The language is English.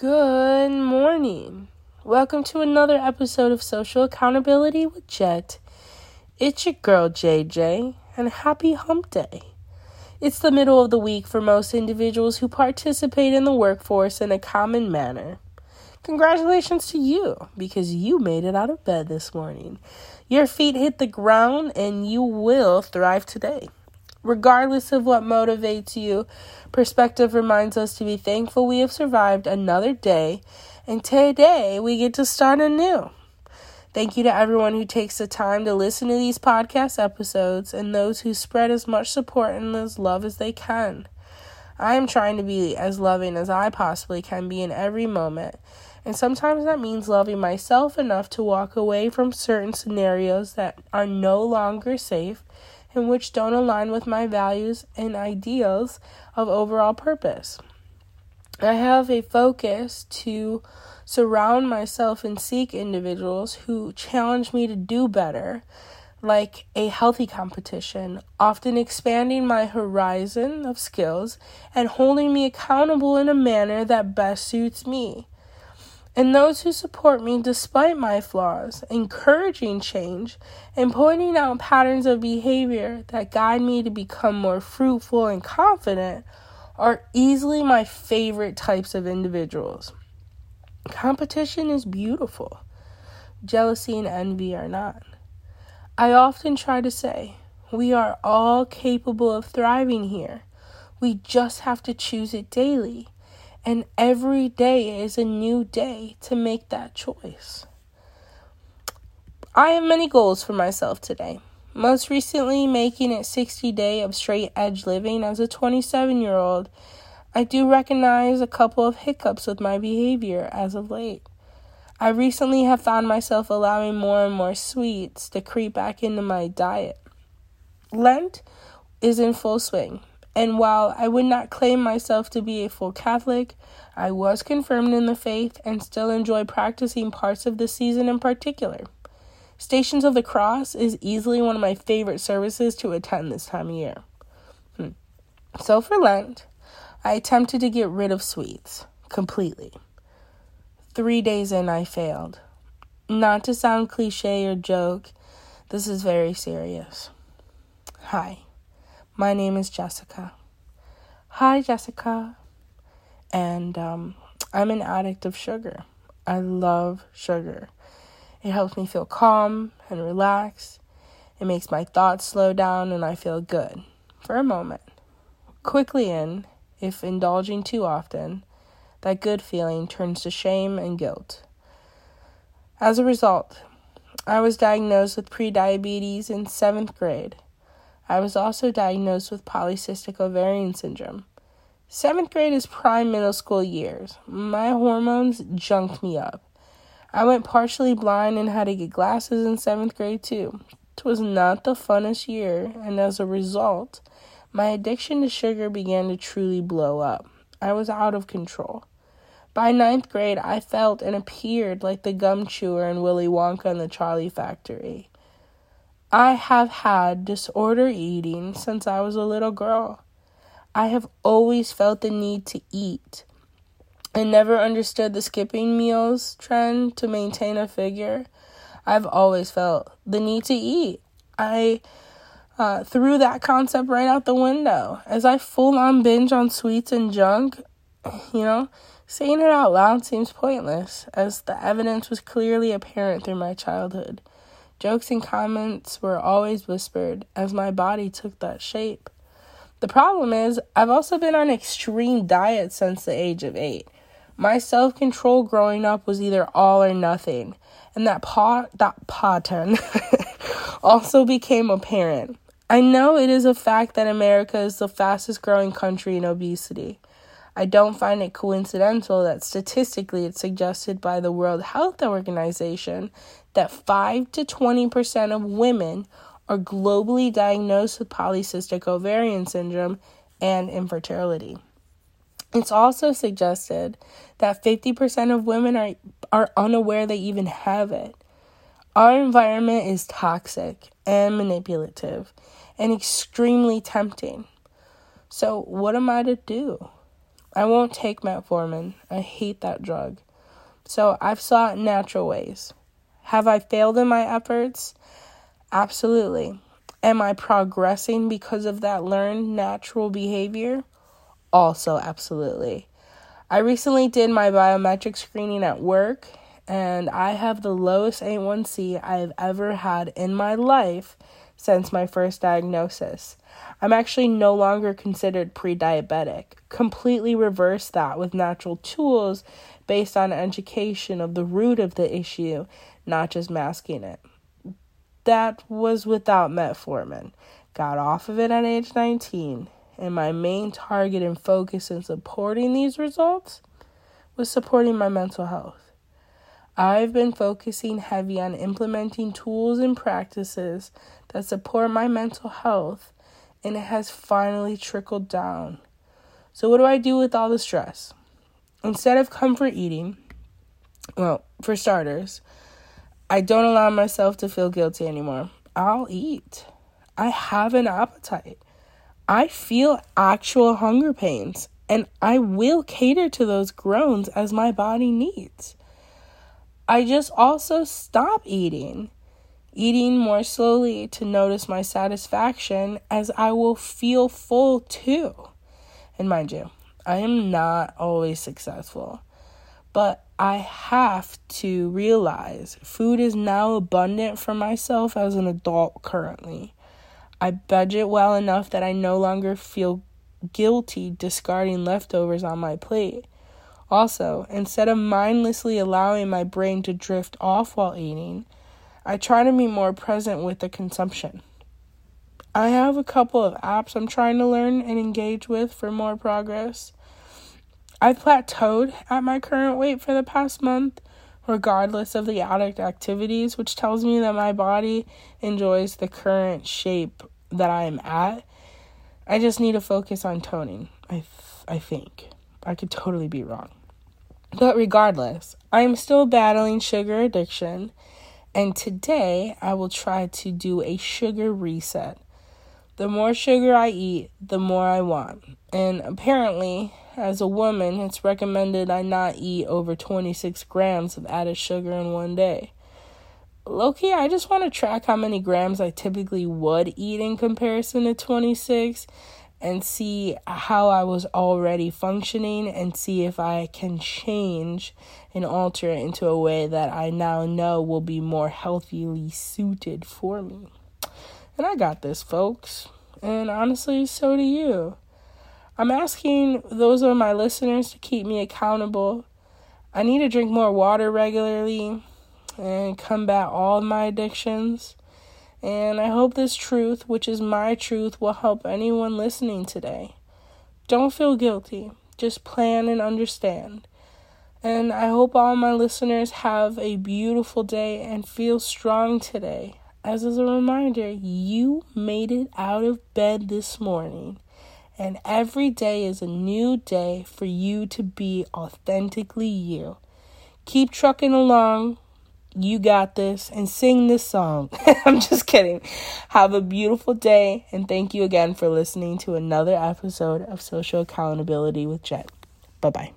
Good morning. Welcome to another episode of Social Accountability with Jet. It's your girl JJ, and happy hump day. It's the middle of the week for most individuals who participate in the workforce in a common manner. Congratulations to you, because you made it out of bed this morning. Your feet hit the ground, and you will thrive today. Regardless of what motivates you, perspective reminds us to be thankful we have survived another day, and today we get to start anew. Thank you to everyone who takes the time to listen to these podcast episodes and those who spread as much support and as love as they can. I am trying to be as loving as I possibly can be in every moment, and sometimes that means loving myself enough to walk away from certain scenarios that are no longer safe and which don't align with my values and ideals of overall purpose. I have a focus to surround myself and seek individuals who challenge me to do better, like a healthy competition, often expanding my horizon of skills and holding me accountable in a manner that best suits me. And those who support me despite my flaws, encouraging change, and pointing out patterns of behavior that guide me to become more fruitful and confident are easily my favorite types of individuals. Competition is beautiful. Jealousy and envy are not. I often try to say, we are all capable of thriving here. We just have to choose it daily. And every day is a new day to make that choice. I have many goals for myself today. Most recently, making it 60 days of straight edge living as a 27-year-old. I do recognize a couple of hiccups with my behavior as of late. I recently have found myself allowing more and more sweets to creep back into my diet. Lent is in full swing. And while I would not claim myself to be a full Catholic, I was confirmed in the faith and still enjoy practicing parts of the season in particular. Stations of the Cross is easily one of my favorite services to attend this time of year. So for Lent, I attempted to get rid of sweets completely. 3 days in, I failed. Not to sound cliche or joke, this is very serious. Hi. My name is Jessica. Hi, Jessica. And I'm an addict of sugar. I love sugar. It helps me feel calm and relaxed. It makes my thoughts slow down and I feel good for a moment. Quickly in, if indulging too often, that good feeling turns to shame and guilt. As a result, I was diagnosed with prediabetes in 7th grade. I was also diagnosed with polycystic ovarian syndrome. 7th grade is prime middle school years. My hormones junked me up. I went partially blind and had to get glasses in 7th grade too. It was not the funnest year, and as a result, my addiction to sugar began to truly blow up. I was out of control. By 9th grade, I felt and appeared like the gum chewer in Willy Wonka and the Charlie Factory. I have had disorder eating since I was a little girl. I have always felt the need to eat. I never understood the skipping meals trend to maintain a figure. I've always felt the need to eat. I threw that concept right out the window. As I full-on binge on sweets and junk, saying it out loud seems pointless, as the evidence was clearly apparent through my childhood. Jokes and comments were always whispered as my body took that shape. The problem is, I've also been on extreme diets since the age of 8. My self-control growing up was either all or nothing, and that pattern also became apparent. I know it is a fact that America is the fastest growing country in obesity. I don't find it coincidental that statistically it's suggested by the World Health Organization that 5 to 20% of women are globally diagnosed with polycystic ovarian syndrome and infertility. It's also suggested that 50% of women are unaware they even have it. Our environment is toxic and manipulative and extremely tempting. So what am I to do? I won't take metformin. I hate that drug. So I've sought natural ways. Have I failed in my efforts? Absolutely. Am I progressing because of that learned natural behavior? Also, absolutely. I recently did my biometric screening at work, and I have the lowest A1C I've ever had in my life since my first diagnosis. I'm actually no longer considered pre-diabetic. Completely reversed that with natural tools based on education of the root of the issue, not just masking it. That was without metformin. Got off of it at age 19, and my main target and focus in supporting these results was supporting my mental health. I've been focusing heavy on implementing tools and practices that support my mental health, and it has finally trickled down. So what do I do with all the stress? Instead of comfort eating, well, for starters, I don't allow myself to feel guilty anymore. I'll eat. I have an appetite. I feel actual hunger pains, and I will cater to those groans as my body needs. I just also stop eating more slowly to notice my satisfaction, as I will feel full too. And mind you, I am not always successful, but I have to realize food is now abundant for myself as an adult currently. I budget well enough that I no longer feel guilty discarding leftovers on my plate. Also, instead of mindlessly allowing my brain to drift off while eating, I try to be more present with the consumption. I have a couple of apps I'm trying to learn and engage with for more progress. I've plateaued at my current weight for the past month, regardless of the addict activities, which tells me that my body enjoys the current shape that I'm at. I just need to focus on toning, I think. I could totally be wrong. But regardless, I'm still battling sugar addiction. And today, I will try to do a sugar reset. The more sugar I eat, the more I want. And apparently, as a woman, it's recommended I not eat over 26 grams of added sugar in one day. Low-key, I just want to track how many grams I typically would eat in comparison to 26 and see how I was already functioning and see if I can change and alter it into a way that I now know will be more healthily suited for me. And I got this, folks. And honestly, so do you. I'm asking those of my listeners to keep me accountable. I need to drink more water regularly and combat all of my addictions. And I hope this truth, which is my truth, will help anyone listening today. Don't feel guilty. Just plan and understand. And I hope all my listeners have a beautiful day and feel strong today. As a reminder, you made it out of bed this morning. And every day is a new day for you to be authentically you. Keep trucking along. You got this, and sing this song. I'm just kidding. Have a beautiful day, and thank you again for listening to another episode of Social Accountability with Jet. Bye-bye.